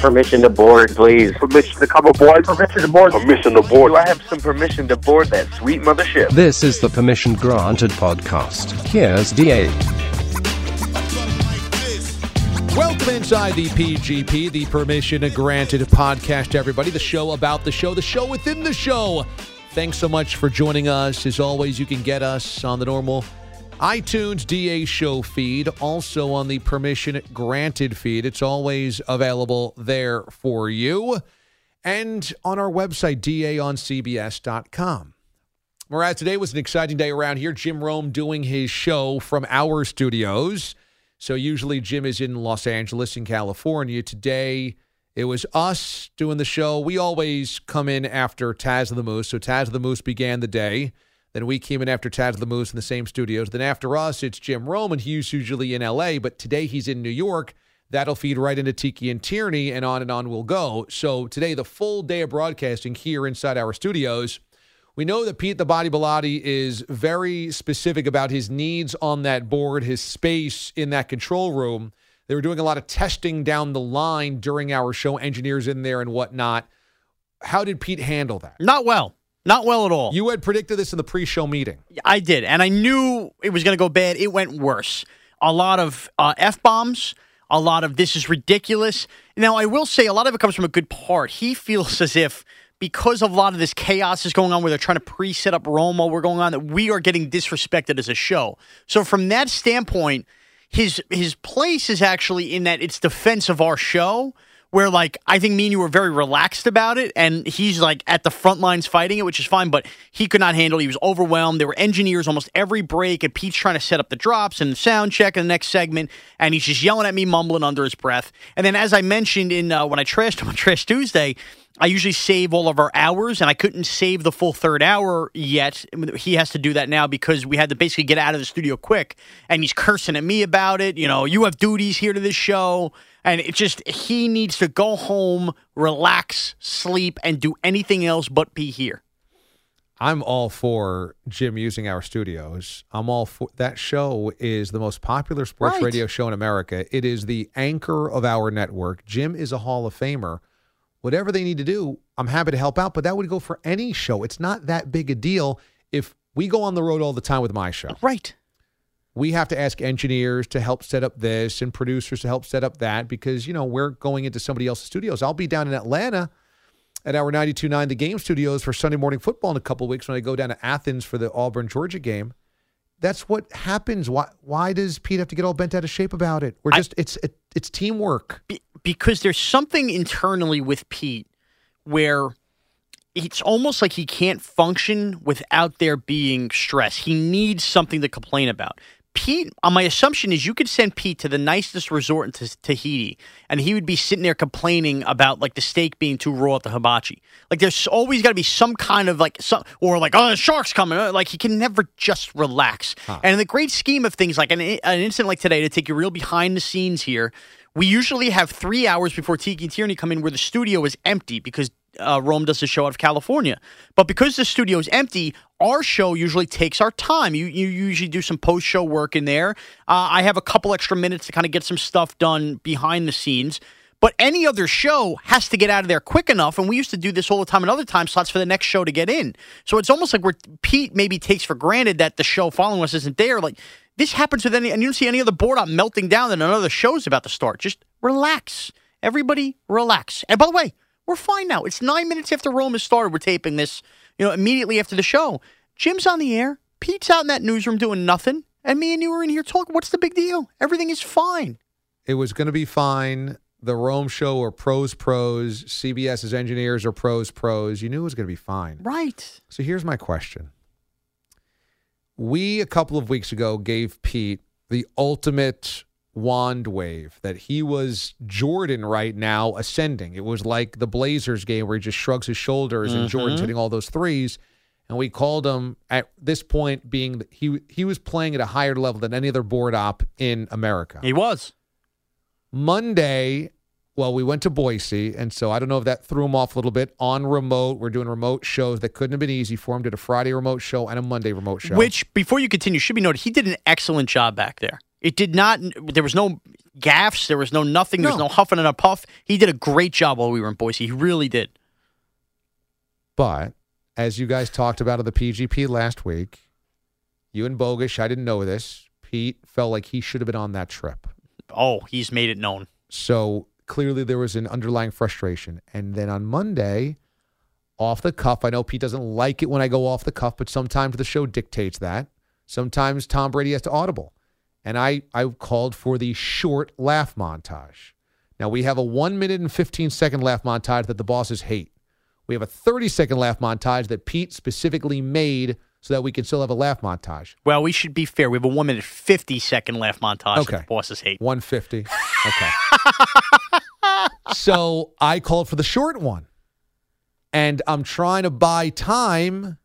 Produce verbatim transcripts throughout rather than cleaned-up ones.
Permission to board, please. Permission to come aboard. Permission to board. Permission to board. Do I have some permission to board that sweet mothership? This is the Permission Granted Podcast. Here's D A. Welcome inside the P G P, the Permission Granted Podcast, everybody. The show about the show, the show within the show. Thanks so much for joining us. As always, you can get us on the normal iTunes D A show feed, also on the Permission Granted feed. It's always available there for you. And on our website, d a on c b s dot com. Murat, today was an exciting day around here. Jim Rome doing his show from our studios. So usually Jim is in Los Angeles in California. Today it was us doing the show. We always come in after Taz of the Moose. So Taz of the Moose began the day. Then we came in after Taz of the Moose in the same studios. Then after us, it's Jim Rome, and he's usually in L A, but today he's in New York. That'll feed right into Tiki and Tierney, and on and on we'll go. So today, the full day of broadcasting here inside our studios. We know that Pete the Body Bilotti is very specific about his needs on that board, his space in that control room. They were doing a lot of testing down the line during our show, engineers in there and whatnot. How did Pete handle that? Not well. Not well at all. You had predicted this in the pre-show meeting. I did, and I knew it was going to go bad. It went worse. A lot of uh, F-bombs, a lot of this is ridiculous. Now, I will say a lot of it comes from a good part. He feels as if because of a lot of this chaos is going on where they're trying to pre-set up Rome while we're going on, that we are getting disrespected as a show. So from that standpoint, his his place is actually in that it's defense of our show, where, like, I think me and you were very relaxed about it, and he's, like, at the front lines fighting it, which is fine, but he could not handle it. He was overwhelmed. There were engineers almost every break, and Pete's trying to set up the drops and the sound check in the next segment, and he's just yelling at me, mumbling under his breath. And then, as I mentioned in uh, when I trashed him on Trash Tuesday, I usually save all of our hours, and I couldn't save the full third hour yet. He has to do that now because we had to basically get out of the studio quick, and he's cursing at me about it. You know, you have duties here to this show. And it just, he needs to go home, relax, sleep, and do anything else but be here. I'm all for Jim using our studios. I'm all for that. Show is the most popular sports right. radio show in America. It is the anchor of our network. Jim is a Hall of Famer. Whatever they need to do, I'm happy to help out, but that would go for any show. It's not that big a deal if we go on the road all the time with my show. Right. We have to ask engineers to help set up this and producers to help set up that because, you know, we're going into somebody else's studios. I'll be down in Atlanta at our ninety-two point nine the game studios for Sunday morning football in a couple of weeks when I go down to Athens for the Auburn Georgia game. That's what happens. Why Why does Pete have to get all bent out of shape about it? We're just I, it's it, it's teamwork. Be, because there's something internally with Pete where it's almost like he can't function without there being stress. He needs something to complain about. Pete, uh, my assumption is you could send Pete to the nicest resort in t- Tahiti, and he would be sitting there complaining about, like, the steak being too raw at the hibachi. Like, there's always got to be some kind of, like, some, or, like, oh, the shark's coming. Like, he can never just relax. Huh. And in the great scheme of things, like, an, an incident like today, to take you real behind the scenes here, we usually have three hours before Tiki and Tierney come in where the studio is empty because Uh, Rome does a show out of California. But because the studio is empty, our show usually takes our time. You you usually do some post-show work in there. Uh, I have a couple extra minutes to kind of get some stuff done behind the scenes. But any other show has to get out of there quick enough, and we used to do this all the time in other time slots for the next show to get in. So it's almost like where Pete maybe takes for granted that the show following us isn't there. Like, this happens with any, and you don't see any other board out melting down than another show's about to start. Just relax. Everybody relax. And by the way, we're fine now. It's nine minutes after Rome has started. We're taping this, you know, immediately after the show. Jim's on the air, Pete's out in that newsroom doing nothing, and me and you were in here talking. What's the big deal? Everything is fine. It was going to be fine. The Rome Show are pros, pros. CBS's engineers are pros, pros. You knew it was going to be fine. Right. So here's my question. We, a couple of weeks ago, gave Pete the ultimate wand wave that he was Jordan right now ascending. It was like the Blazers game where he just shrugs his shoulders mm-hmm. and Jordan's hitting all those threes. And we called him, at this point, being he he was playing at a higher level than any other board op in America. He was. Monday, well, we went to Boise, and so I don't know if that threw him off a little bit. On remote, we're doing remote shows that couldn't have been easy for him. Did a Friday remote show and a Monday remote show. Which, before you continue, should be noted, he did an excellent job back there. It did not, there was no gaffes, there was no nothing, no. there was no huffing and a puff. He did a great job while we were in Boise. He really did. But, as you guys talked about at the P G P last week, you and Bogusch, I didn't know this, Pete felt like he should have been on that trip. Oh, he's made it known. So clearly there was an underlying frustration. And then on Monday, off the cuff, I know Pete doesn't like it when I go off the cuff, but sometimes the show dictates that. Sometimes Tom Brady has to audible. And I, I called for the short laugh montage. Now, we have a one minute and fifteen second laugh montage that the bosses hate. We have a thirty second laugh montage that Pete specifically made so that we can still have a laugh montage. Well, we should be fair. We have a one minute fifty second laugh montage okay. that the bosses hate. one fifty Okay. So I called for the short one. And I'm trying to buy time.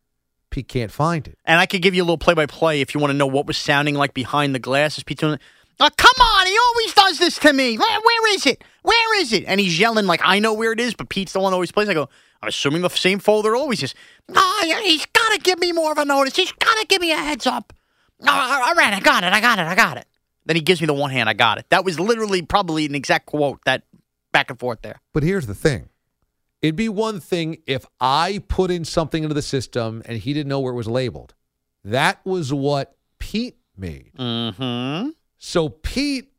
Pete can't find it. And I could give you a little play-by-play if you want to know what was sounding like behind the glasses. Pete, oh, come on. He always does this to me. Where, where is it? Where is it? And he's yelling like, I know where it is, but Pete's the one that always plays. I go, I'm assuming the same folder always is. Oh, he's got to give me more of a notice. He's got to give me a heads up. Oh, all right, I got it, I got it, I got it. Then he gives me the one hand, I got it. That was literally probably an exact quote, that back and forth there. But here's the thing. It'd be one thing if I put in something into the system and he didn't know where it was labeled. That was what Pete made. Mm-hmm. So Pete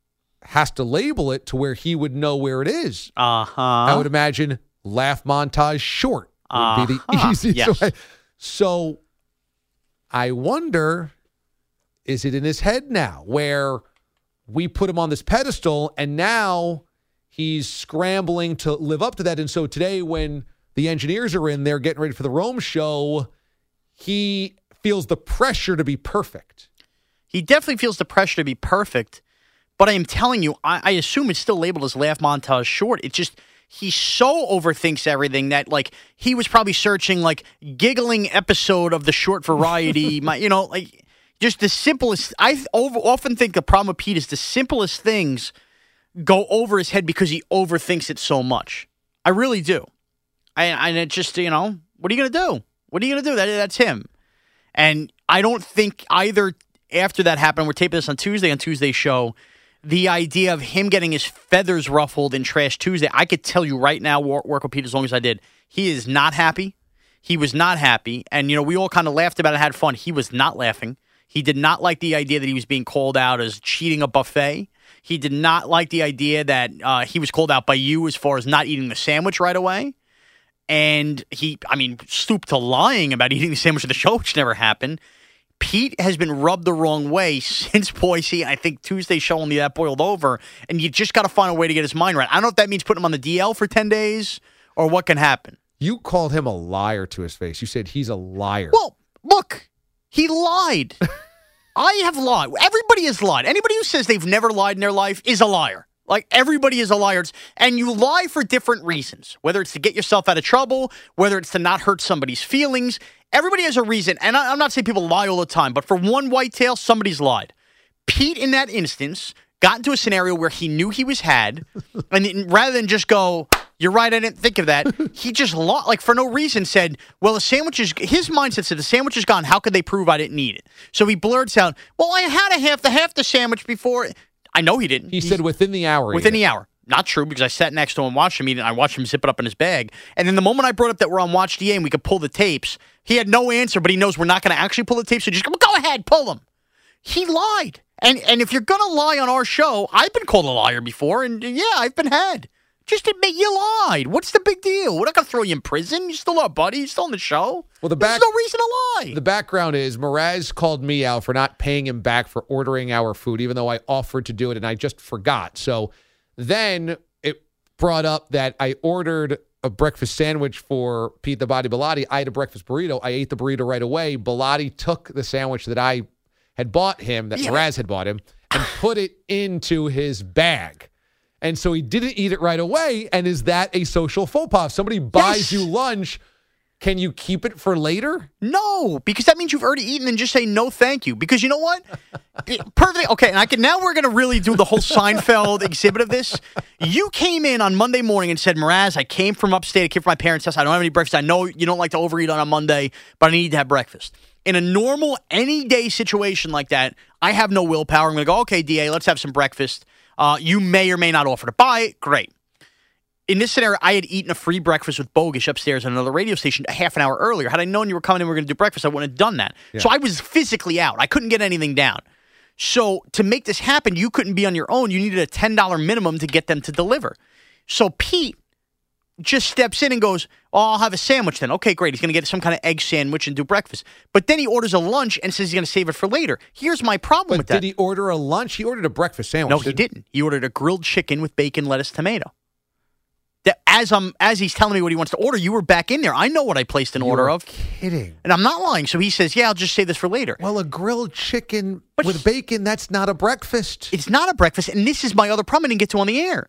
has to label it to where he would know where it is. Uh-huh. I would imagine laugh montage short would uh-huh. be the easiest yes. way. So I wonder, is it in his head now where we put him on this pedestal and now he's scrambling to live up to that. And so today when the engineers are in there getting ready for the Rome show, he feels the pressure to be perfect. He definitely feels the pressure to be perfect. But I am telling you, I, I assume it's still labeled as laugh montage short. It just, he so overthinks everything that, like, he was probably searching, like, giggling episode of the short variety. My, you know, like, just the simplest. I over, often think the problem with Pete is the simplest things go over his head because he overthinks it so much. I really do. I, and it just, you know, what are you going to do? What are you going to do? That That's him. And I don't think either after that happened, we're taping this on Tuesday, on Tuesday's show, the idea of him getting his feathers ruffled in Trash Tuesday, I could tell you right now, work with Pete as long as I did, he is not happy. He was not happy. And, you know, we all kind of laughed about it, had fun. He was not laughing. He did not like the idea that he was being called out as cheating a buffet. He did not like the idea that uh, he was called out by you as far as not eating the sandwich right away. And he, I mean, stooped to lying about eating the sandwich at the show, which never happened. Pete has been rubbed the wrong way since Boise. I think Tuesday show only that boiled over. And you just got to find a way to get his mind right. I don't know if that means putting him on the D L for ten days or what can happen. You called him a liar to his face. You said he's a liar. Well, look, he lied. I have lied. Everybody has lied. Anybody who says they've never lied in their life is a liar. Like, everybody is a liar. And you lie for different reasons, whether it's to get yourself out of trouble, whether it's to not hurt somebody's feelings. Everybody has a reason. And I'm not saying people lie all the time, but for one whitetail, somebody's lied. Pete, in that instance, got into a scenario where he knew he was had. And rather than just go, you're right, I didn't think of that, he just, lo- like, for no reason said, well, the sandwich is, his mindset said, the sandwich is gone. How could they prove I didn't eat it? So he blurts out, well, I had a half the half the sandwich before. I know he didn't. He, he said within the hour. Within the hour. Not true, because I sat next to him and watched him eat it, and I watched him zip it up in his bag. And then the moment I brought up that we're on Watch D A and we could pull the tapes, he had no answer, but he knows we're not going to actually pull the tapes, so just go, go ahead, pull them. He lied. And and if you're going to lie on our show, I've been called a liar before, and yeah, I've been had. Just admit you lied. What's the big deal? We're not going to throw you in prison. You're still our buddy. You're still on the show. Well, the back- There's no reason to lie. The background is Mraz called me out for not paying him back for ordering our food, even though I offered to do it, and I just forgot. So then it brought up that I ordered a breakfast sandwich for Pete the Body Bilotti. I had a breakfast burrito. I ate the burrito right away. Bilotti took the sandwich that I had bought him, that yeah. Mraz had bought him, and put it into his bag. And so he didn't eat it right away, and is that a social faux pas? Somebody buys yes. you lunch, can you keep it for later? No, because that means you've already eaten and just say no thank you. Because you know what? Perfect. Okay, and I can, now we're going to really do the whole Seinfeld exhibit of this. You came in on Monday morning and said, Mraz, I came from upstate, I came from my parents' house, I don't have any breakfast. I know you don't like to overeat on a Monday, but I need to have breakfast. In a normal, any-day situation like that, I have no willpower. I'm going to go, okay, D A, let's have some breakfast. Uh, you may or may not offer to buy it. Great. In this scenario, I had eaten a free breakfast with Bogish upstairs at another radio station a half an hour earlier. Had I known you were coming and we were going to do breakfast, I wouldn't have done that. Yeah. So I was physically out. I couldn't get anything down. So to make this happen, you couldn't be on your own. You needed a ten dollars minimum to get them to deliver. So Pete just steps in and goes, oh, I'll have a sandwich then. Okay, great. He's going to get some kind of egg sandwich and do breakfast. But then he orders a lunch and says he's going to save it for later. Here's my problem but with that. But did he order a lunch? He ordered a breakfast sandwich. No, he didn't. He ordered a grilled chicken with bacon, lettuce, tomato. That as I'm as he's telling me what he wants to order, you were back in there. I know what I placed an You're order of. Kidding. And I'm not lying. So he says, yeah, I'll just save this for later. Well, a grilled chicken but with bacon, that's not a breakfast. It's not a breakfast. And this is my other problem I didn't get to on the air.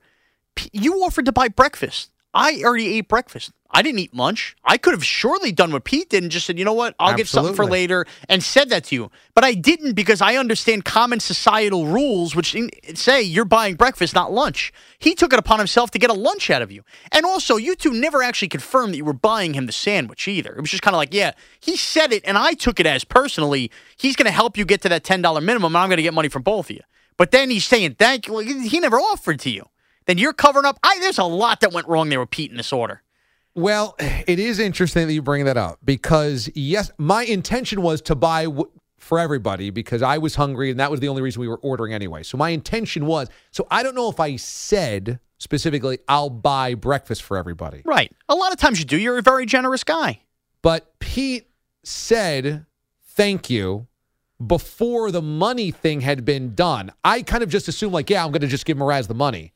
You offered to buy breakfast. I already ate breakfast. I didn't eat lunch. I could have surely done what Pete did and just said, you know what, I'll Absolutely. get something for later and said that to you. But I didn't because I understand common societal rules which say you're buying breakfast, not lunch. He took it upon himself to get a lunch out of you. And also, you two never actually confirmed that you were buying him the sandwich either. It was just kind of like, yeah, he said it and I took it as personally, he's going to help you get to that ten dollars minimum and I'm going to get money from both of you. But then he's saying, thank you. He never offered to you. Then you're covering up. I, there's a lot that went wrong there with Pete in this order. Well, it is interesting that you bring that up because, yes, my intention was to buy w- for everybody because I was hungry and that was the only reason we were ordering anyway. So my intention was, so I don't know if I said specifically, I'll buy breakfast for everybody. Right. A lot of times you do. You're a very generous guy. But Pete said, thank you. Before the money thing had been done, I kind of just assumed like, yeah, I'm going to just give Mraz the money.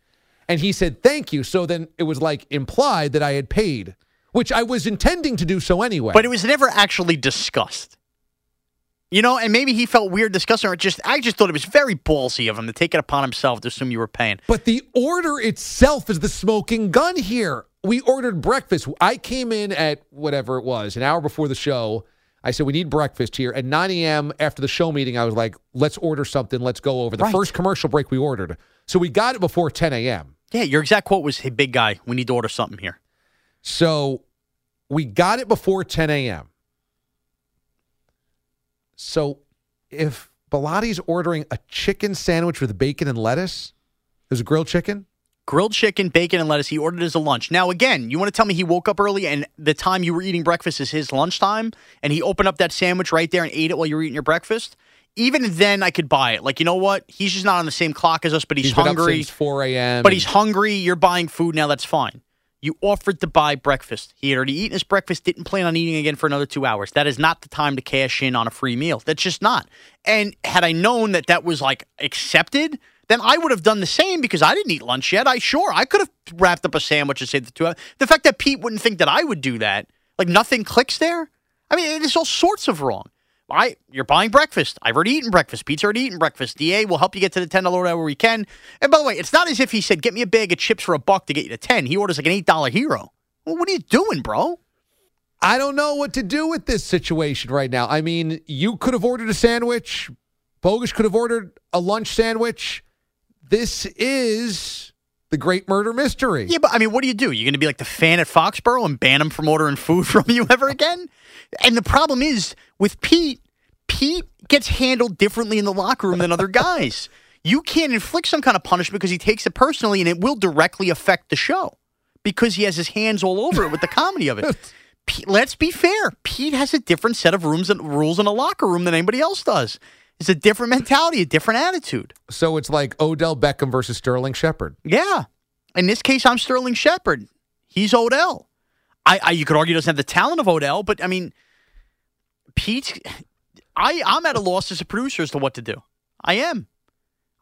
And he said, thank you. So then it was like implied that I had paid, which I was intending to do so anyway. But it was never actually discussed. You know, and maybe he felt weird discussing it. Just, I just thought it was very ballsy of him to take it upon himself to assume you were paying. But the order itself is the smoking gun here. We ordered breakfast. I came in at whatever it was, an hour before the show. I said, we need breakfast here. At nine a.m. after the show meeting, I was like, let's order something. Let's go over. The right. first commercial break we ordered. So we got it before ten a.m. Yeah, your exact quote was, hey, big guy, we need to order something here. So we got it before ten a.m. So if Bilotti's ordering a chicken sandwich with bacon and lettuce, it was a grilled chicken? Grilled chicken, bacon, and lettuce. He ordered as a lunch. Now, again, you want to tell me he woke up early and the time you were eating breakfast is his lunchtime, and he opened up that sandwich right there and ate it while you were eating your breakfast? Even then, I could buy it. Like, you know what? He's just not on the same clock as us, but he's, he's hungry. Been up since four a.m. But he's hungry. You're buying food now. That's fine. You offered to buy breakfast. He had already eaten his breakfast, didn't plan on eating again for another two hours. That is not the time to cash in on a free meal. That's just not. And had I known that that was, like, accepted, then I would have done the same because I didn't eat lunch yet. I sure, I could have wrapped up a sandwich and saved the two hours. The fact that Pete wouldn't think that I would do that, like, nothing clicks there. I mean, it's all sorts of wrong. I, you're buying breakfast. I've already eaten breakfast. Pete's already eaten breakfast. D A will help you get to the ten dollars order where we can. And by the way, it's not as if he said, get me a bag of chips for a buck to get you to ten. He orders like an eight dollar hero. Well, what are you doing, bro? I don't know what to do with this situation right now. I mean, you could have ordered a sandwich. Bogish could have ordered a lunch sandwich. This is the great murder mystery. Yeah, but I mean, what do you do? You're going to be like the fan at Foxborough and ban him from ordering food from you ever again? And the problem is, with Pete, Pete gets handled differently in the locker room than other guys. You can't inflict some kind of punishment because he takes it personally, and it will directly affect the show because he has his hands all over it with the comedy of it. Pete, let's be fair. Pete has a different set of rooms and rules in a locker room than anybody else does. It's a different mentality, a different attitude. So it's like Odell Beckham versus Sterling Shepard. Yeah. In this case, I'm Sterling Shepard. He's Odell. I, I you could argue he doesn't have the talent of Odell, but, I mean, Pete, I, I'm at a loss as a producer as to what to do. I am.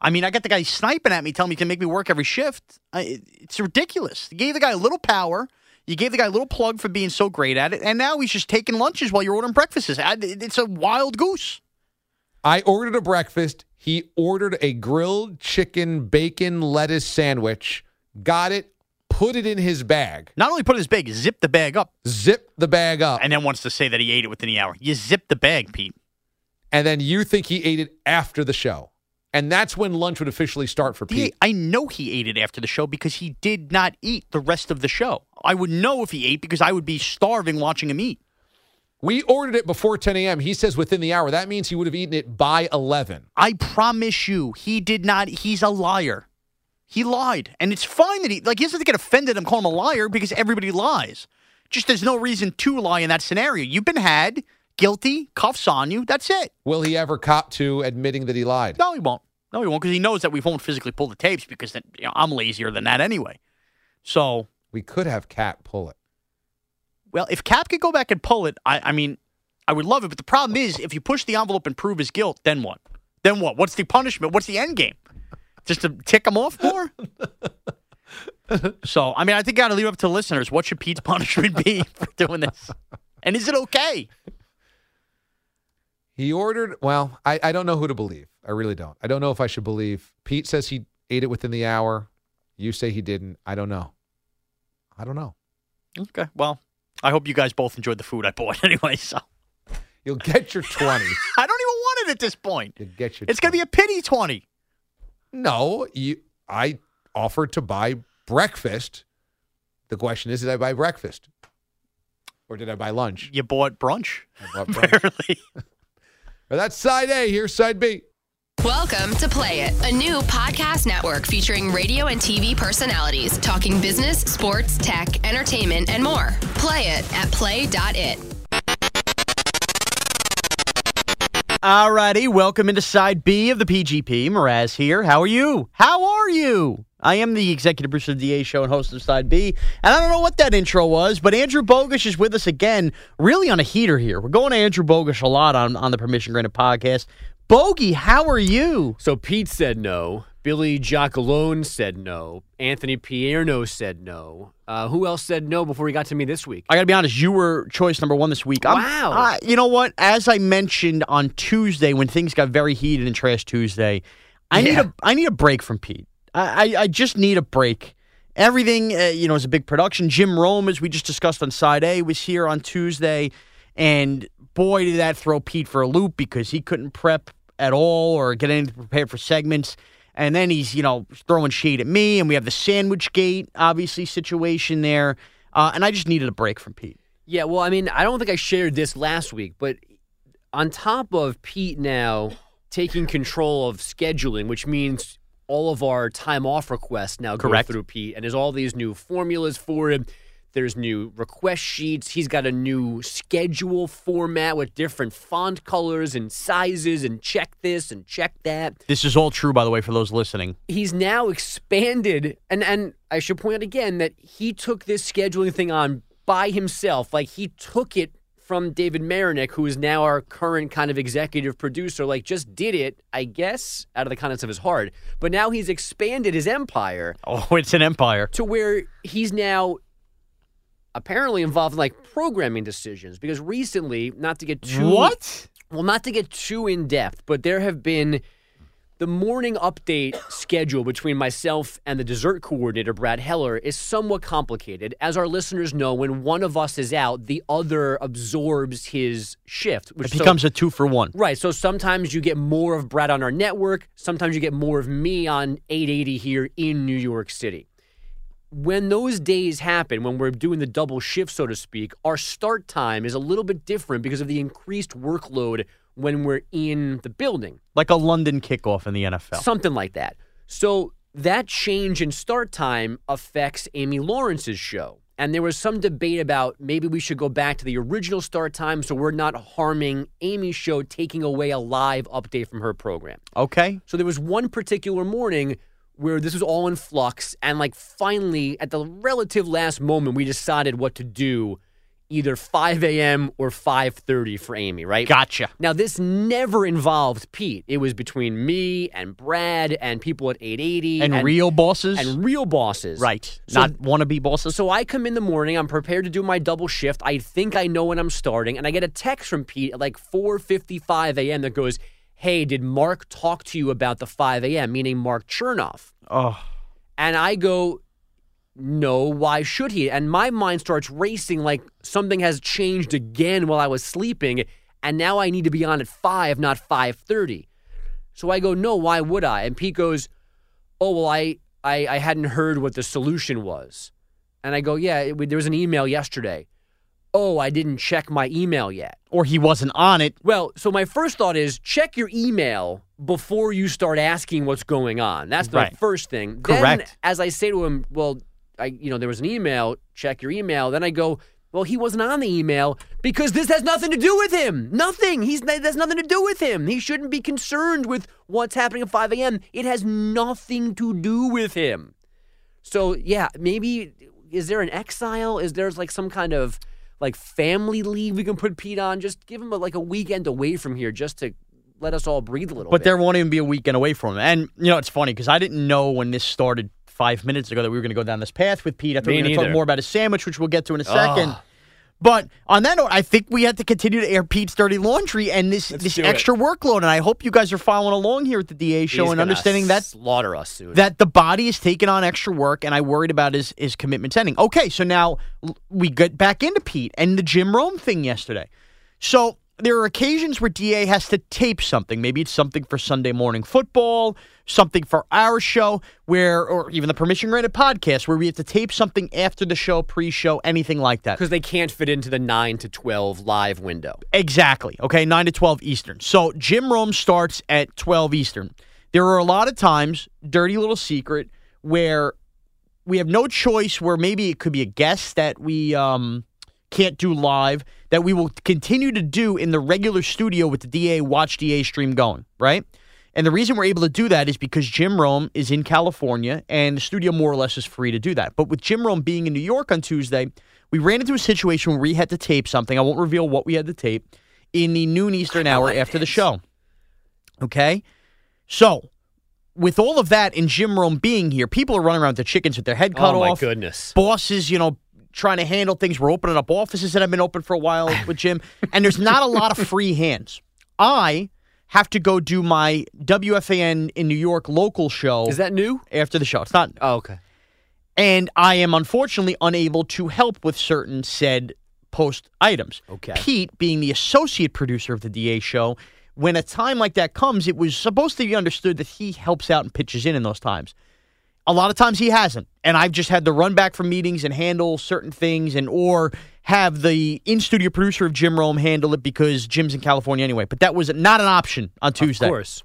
I mean, I got the guy sniping at me, telling me he can make me work every shift. I, it, it's ridiculous. You gave the guy a little power. You gave the guy a little plug for being so great at it, and now he's just taking lunches while you're ordering breakfasts. I, it's a wild goose. I ordered a breakfast. He ordered a grilled chicken, bacon, lettuce sandwich, got it, put it in his bag. Not only put it in his bag, zip the bag up. Zip the bag up. And then wants to say that he ate it within the hour. You zip the bag, Pete. And then you think he ate it after the show. And that's when lunch would officially start for Pete. I know he ate it after the show because he did not eat the rest of the show. I would know if he ate because I would be starving watching him eat. We ordered it before ten a.m. He says within the hour. That means he would have eaten it by eleven. I promise you, he did not. He's a liar. He lied. And it's fine that he, like, he doesn't get offended. I'm calling him a liar because everybody lies. Just there's no reason to lie in that scenario. You've been had. Guilty, cuffs on you, that's it. Will he ever cop to admitting that he lied? No, he won't. No, he won't, because he knows that we won't physically pull the tapes because then, you know, I'm lazier than that anyway. So we could have Cap pull it. Well, if Cap could go back and pull it, I, I mean, I would love it. But the problem is, if you push the envelope and prove his guilt, then what? Then what? What's the punishment? What's the end game? Just to tick him off more? So, I mean, I think I got to leave it up to listeners. What should Pete's punishment be for doing this? And is it okay? He ordered, well, I, I don't know who to believe. I really don't. I don't know if I should believe. Pete says he ate it within the hour. You say he didn't. I don't know. I don't know. Okay. Well, I hope you guys both enjoyed the food I bought anyway, so. You'll get your twenty. I don't even want it at this point. You'll get your twenty. It's going to be a pity twenty. No. you. I offered to buy breakfast. The question is, did I buy breakfast? Or did I buy lunch? You bought brunch. I bought brunch. That's side A. Here's side B. Welcome to Play It, a new podcast network featuring radio and T V personalities talking business, sports, tech, entertainment, and more. Play it at play dot it. All righty. Welcome into side B of the P G P. Mraz here. How are you? How are you? I am the executive producer of the D A show and host of Side B. And I don't know what that intro was, but Andrew Bogush is with us again, really on a heater here. We're going to Andrew Bogush a lot on, on the Permission Granted podcast. Bogey, how are you? So Pete said no. Billy Giacalone said no. Anthony Pierno said no. Uh, who else said no before he got to me this week? I got to be honest, you were choice number one this week. I'm, wow. Uh, you know what? As I mentioned on Tuesday when things got very heated in Trash Tuesday, I yeah. need a I need a break from Pete. I, I just need a break. Everything, uh, you know, is a big production. Jim Rome, as we just discussed on Side A, was here on Tuesday. And boy, did that throw Pete for a loop because he couldn't prep at all or get anything prepared for segments. And then he's, you know, throwing shade at me. And we have the sandwich gate, obviously, situation there. Uh, and I just needed a break from Pete. Yeah, well, I mean, I don't think I shared this last week. But on top of Pete now taking control of scheduling, which means all of our time off requests now Correct. Go through Pete, and there's all these new formulas for him. There's new request sheets. He's got a new schedule format with different font colors and sizes and check this and check that. This is all true, by the way, for those listening. He's now expanded, and, and I should point out again that he took this scheduling thing on by himself. Like, he took it from David Marinick, who is now our current kind of executive producer, like just did it, I guess, out of the kindness of his heart. But now he's expanded his empire. Oh, it's an empire. To where he's now apparently involved in, like, programming decisions. Because recently, not to get too... What? Well, not to get too in-depth, but there have been the morning update schedule between myself and the dessert coordinator, Brad Heller, is somewhat complicated. As our listeners know, when one of us is out, the other absorbs his shift. Which it becomes so, a two-for-one. Right, so sometimes you get more of Brad on our network. Sometimes you get more of me on eight eighty here in New York City. When those days happen, when we're doing the double shift, so to speak, our start time is a little bit different because of the increased workload when we're in the building. Like a London kickoff in the N F L. Something like that. So that change in start time affects Amy Lawrence's show. And there was some debate about maybe we should go back to the original start time so we're not harming Amy's show, taking away a live update from her program. Okay. So there was one particular morning where this was all in flux, and like finally at the relative last moment we decided what to do, either five a.m. or five thirty for Amy, right? Gotcha. Now, this never involved Pete. It was between me and Brad and people at eight eighty. And, and real bosses? And real bosses. Right. So, not wannabe bosses? So I come in the morning. I'm prepared to do my double shift. I think I know when I'm starting. And I get a text from Pete at like four fifty-five a.m. that goes, hey, did Mark talk to you about the five a.m., meaning Mark Chernoff? Oh. And I go... no, why should he? And my mind starts racing like something has changed again while I was sleeping, and now I need to be on at five, not five thirty. So I go, no, why would I? And Pete goes, oh, well, I, I, I hadn't heard what the solution was. And I go, yeah, it, there was an email yesterday. Oh, I didn't check my email yet. Or he wasn't on it. Well, so my first thought is check your email before you start asking what's going on. That's the right. first thing. Correct. Then, as I say to him, well... I, you know, there was an email, check your email. Then I go, well, he wasn't on the email because this has nothing to do with him. Nothing. He's That's nothing to do with him. He shouldn't be concerned with what's happening at five a m. It has nothing to do with him. So, yeah, maybe is there an exile? Is there like some kind of like family leave we can put Pete on? Just give him a, like a weekend away from here just to let us all breathe a little but bit. But there won't even be a weekend away from him. And, you know, it's funny because I didn't know when this started five minutes ago that we were going to go down this path with Pete. I thought we were going to talk more about his sandwich, which we'll get to in a second. Ugh. But on that note, I think we have to continue to air Pete's dirty laundry and this Let's this extra it. workload. And I hope you guys are following along here at the D A show He's and understanding that slaughter us soon. That the body is taking on extra work, and I worried about his his commitments ending. Okay, so now we get back into Pete and the Jim Rome thing yesterday. So there are occasions where D A has to tape something. Maybe it's something for Sunday morning football, something for our show, where, or even the Permission Granted podcast, where we have to tape something after the show, pre-show, anything like that. Because they can't fit into the nine to twelve live window. Exactly. Okay, nine to twelve Eastern. So Jim Rome starts at twelve Eastern. There are a lot of times, dirty little secret, where we have no choice, where maybe it could be a guest that we... um. can't do live, that we will continue to do in the regular studio with the D A Watch D A stream going, right? And the reason we're able to do that is because Jim Rome is in California, and the studio more or less is free to do that. But with Jim Rome being in New York on Tuesday, we ran into a situation where we had to tape something. I won't reveal what we had to tape in the noon Eastern hour after the show. Okay? So, with all of that and Jim Rome being here, people are running around with their chickens with their head cut off. Oh, my goodness. Bosses, you know, trying to handle things. We're opening up offices that have been open for a while with Jim, and there's not a lot of free hands. I have to go do my W F A N in New York local show. Is that new? After the show. It's not. Oh, okay. And I am unfortunately unable to help with certain said post items. Okay. Pete, being the associate producer of the D A show, when a time like that comes, it was supposed to be understood that he helps out and pitches in in those times. A lot of times he hasn't, and I've just had to run back from meetings and handle certain things, and or have the in-studio producer of Jim Rome handle it because Jim's in California anyway. But that was not an option on Tuesday. Of course.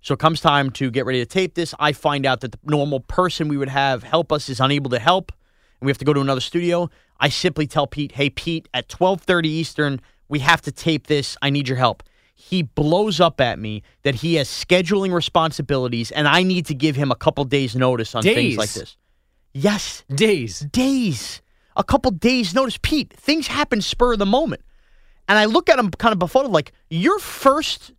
So it comes time to get ready to tape this. I find out that the normal person we would have help us is unable to help, and we have to go to another studio. I simply tell Pete, hey, Pete, at twelve thirty Eastern, we have to tape this. I need your help. He blows up at me that he has scheduling responsibilities, and I need to give him a couple days' notice on days. things like this. Yes. Days. Days. A couple days' notice. Pete, things happen spur of the moment. And I look at him kind of befuddled, like, your first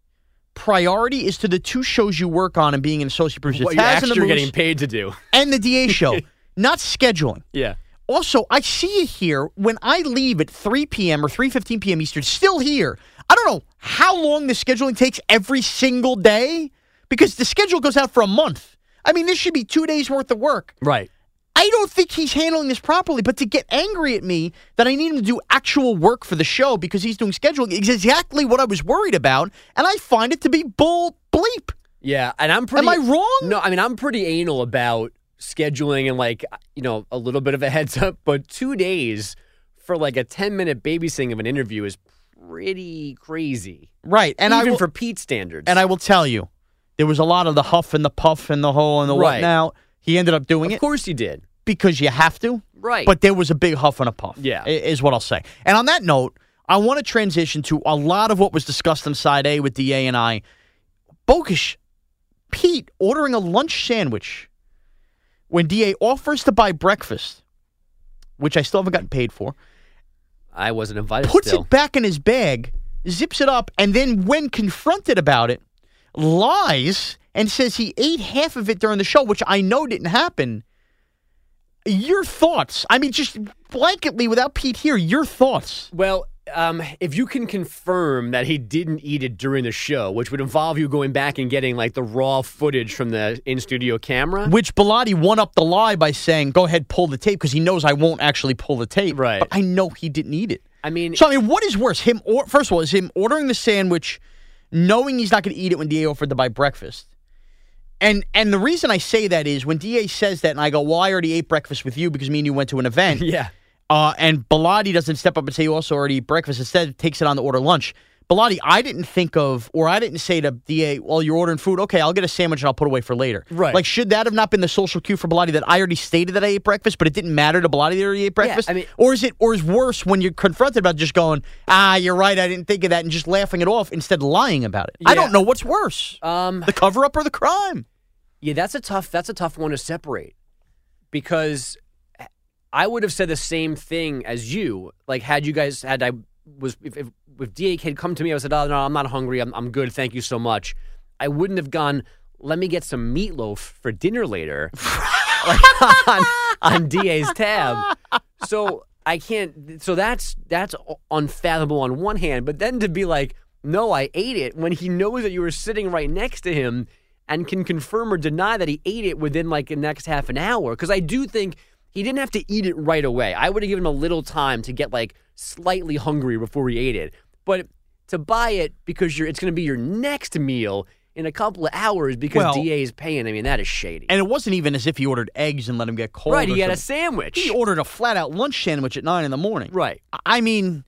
priority is to the two shows you work on and being an associate producer. What you actually are getting paid to do. And the D A show. Not scheduling. Yeah. Also, I see you here when I leave at three p.m. or three fifteen p.m. Eastern, still here. I don't know how long the scheduling takes every single day, because the schedule goes out for a month. I mean, this should be two days' worth of work. Right. I don't think he's handling this properly, but to get angry at me that I need him to do actual work for the show because he's doing scheduling is exactly what I was worried about, and I find it to be bull bleep. Yeah, and I'm pretty... Am I wrong? No, I mean, I'm pretty anal about scheduling and, like, you know, a little bit of a heads up, but two days for, like, a ten-minute babysitting of an interview is pretty crazy. Right. And even I will, for Pete's standards. And I will tell you, there was a lot of the huff and the puff and the hole and the right. whatnot. He ended up doing of it. Of course he did. Because you have to. Right. But there was a big huff and a puff. Yeah. Is what I'll say. And on that note, I want to transition to a lot of what was discussed on Side A with D A and I. Bogus Pete ordering a lunch sandwich when D A offers to buy breakfast, which I still haven't gotten paid for. I wasn't invited puts still. Puts it back in his bag, zips it up, and then when confronted about it, lies and says he ate half of it during the show, which I know didn't happen. Your thoughts. I mean, just blanketly, without Pete here, your thoughts. Well, um, if you can confirm that he didn't eat it during the show, which would involve you going back and getting, like, the raw footage from the in-studio camera. Which Bilotti won up the lie by saying, go ahead, pull the tape, because he knows I won't actually pull the tape. Right. But I know he didn't eat it. I mean... So, I mean, what is worse? Him, or, first of all, is him ordering the sandwich, knowing he's not going to eat it when D A offered to buy breakfast. And and the reason I say that is when D A says that and I go, well, I already ate breakfast with you because me and you went to an event. Yeah. Uh, and Bilotti doesn't step up and say you also already ate breakfast. Instead, takes it on to order lunch. Bilotti, I didn't think of, or I didn't say to D A, well, you're ordering food. Okay, I'll get a sandwich and I'll put away for later. Right. Like, should that have not been the social cue for Bilotti that I already stated that I ate breakfast, but it didn't matter to Bilotti that I already ate breakfast? Yeah, I mean, or is it, or is worse when you're confronted about just going, ah, you're right, I didn't think of that, and just laughing it off instead of lying about it? Yeah. I don't know what's worse, um, the cover-up or the crime. Yeah, that's a tough, that's a tough one to separate, because I would have said the same thing as you, like, had you guys, had I... was if, if, if D A had come to me, I would have said, oh, no, I'm not hungry. I'm, I'm good. Thank you so much. I wouldn't have gone, let me get some meatloaf for dinner later like, on, on D A's tab. So I can't. So that's that's unfathomable on one hand. But then to be like, no, I ate it when he knows that you were sitting right next to him and can confirm or deny that he ate it within like the next half an hour. Because I do think he didn't have to eat it right away. I would have given him a little time to get like slightly hungry before he ate it. But to buy it because you're, it's going to be your next meal in a couple of hours because well, D A is paying, I mean, that is shady. And it wasn't even as if he ordered eggs and let him get cold. Right, he had a sandwich. He ordered a flat-out lunch sandwich at nine in the morning. Right. I mean,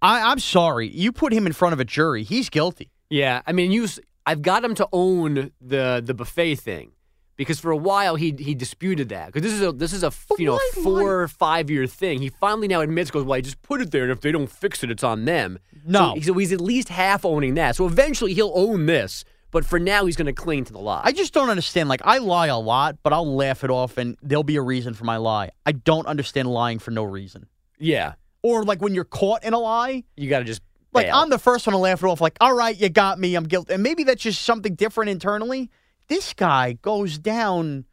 I, I'm sorry. You put him in front of a jury, he's guilty. Yeah, I mean, you, I've got him to own the, the buffet thing. Because for a while he he disputed that, because this is a this is a but you know why, four or five year thing. He finally now admits, goes, well, I just put it there, and if they don't fix it, it's on them. No, so, so he's at least half owning that. So eventually he'll own this, but for now he's going to cling to the lie. I just don't understand. Like, I lie a lot, but I'll laugh it off, and there'll be a reason for my lie. I don't understand lying for no reason. Yeah, or like when you're caught in a lie, you got to just like bail. I'm the first one to laugh it off. Like, all right, you got me, I'm guilty, and maybe that's just something different internally. This guy goes down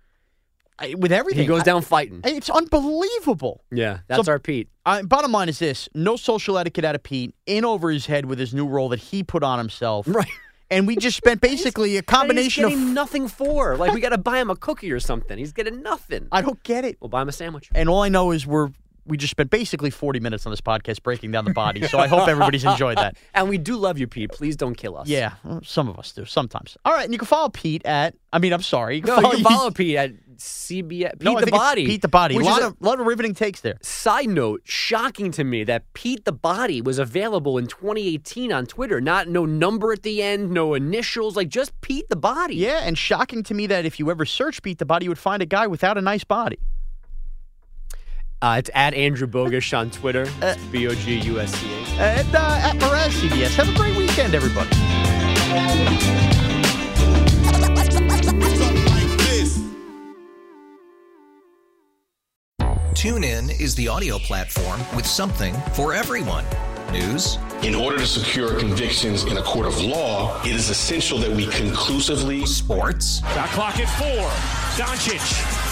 with everything. He goes down fighting. I, it's unbelievable. Yeah, that's so, our Pete. Uh, bottom line is this. No social etiquette out of Pete. In over his head with his new role that he put on himself. Right. And we just spent basically a combination of... He's getting of, nothing for. Like, we got to buy him a cookie or something. He's getting nothing. I don't get it. We'll buy him a sandwich. And all I know is we're... We just spent basically forty minutes on this podcast breaking down the body, so I hope everybody's enjoyed that. And we do love you, Pete. Please don't kill us. Yeah, some of us do, sometimes. All right, and you can follow Pete at, I mean, I'm sorry. You can, no, follow, you can follow Pete at C B S, Pete no, the Body. Pete the Body. A lot, a, of, a lot of riveting takes there. Side note, shocking to me that Pete the Body was available in twenty eighteen on Twitter. Not No number at the end, no initials, like just Pete the Body. Yeah, and shocking to me that if you ever search Pete the Body, you would find a guy without a nice body. Uh, it's at Andrew Bogusch on Twitter. It's B O G U S C H. And uh, at Perez C B S. Have a great weekend, everybody. TuneIn is the audio platform with something for everyone. News. In order to secure convictions in a court of law, it is essential that we conclusively. Sports. Got clock at four. Doncic.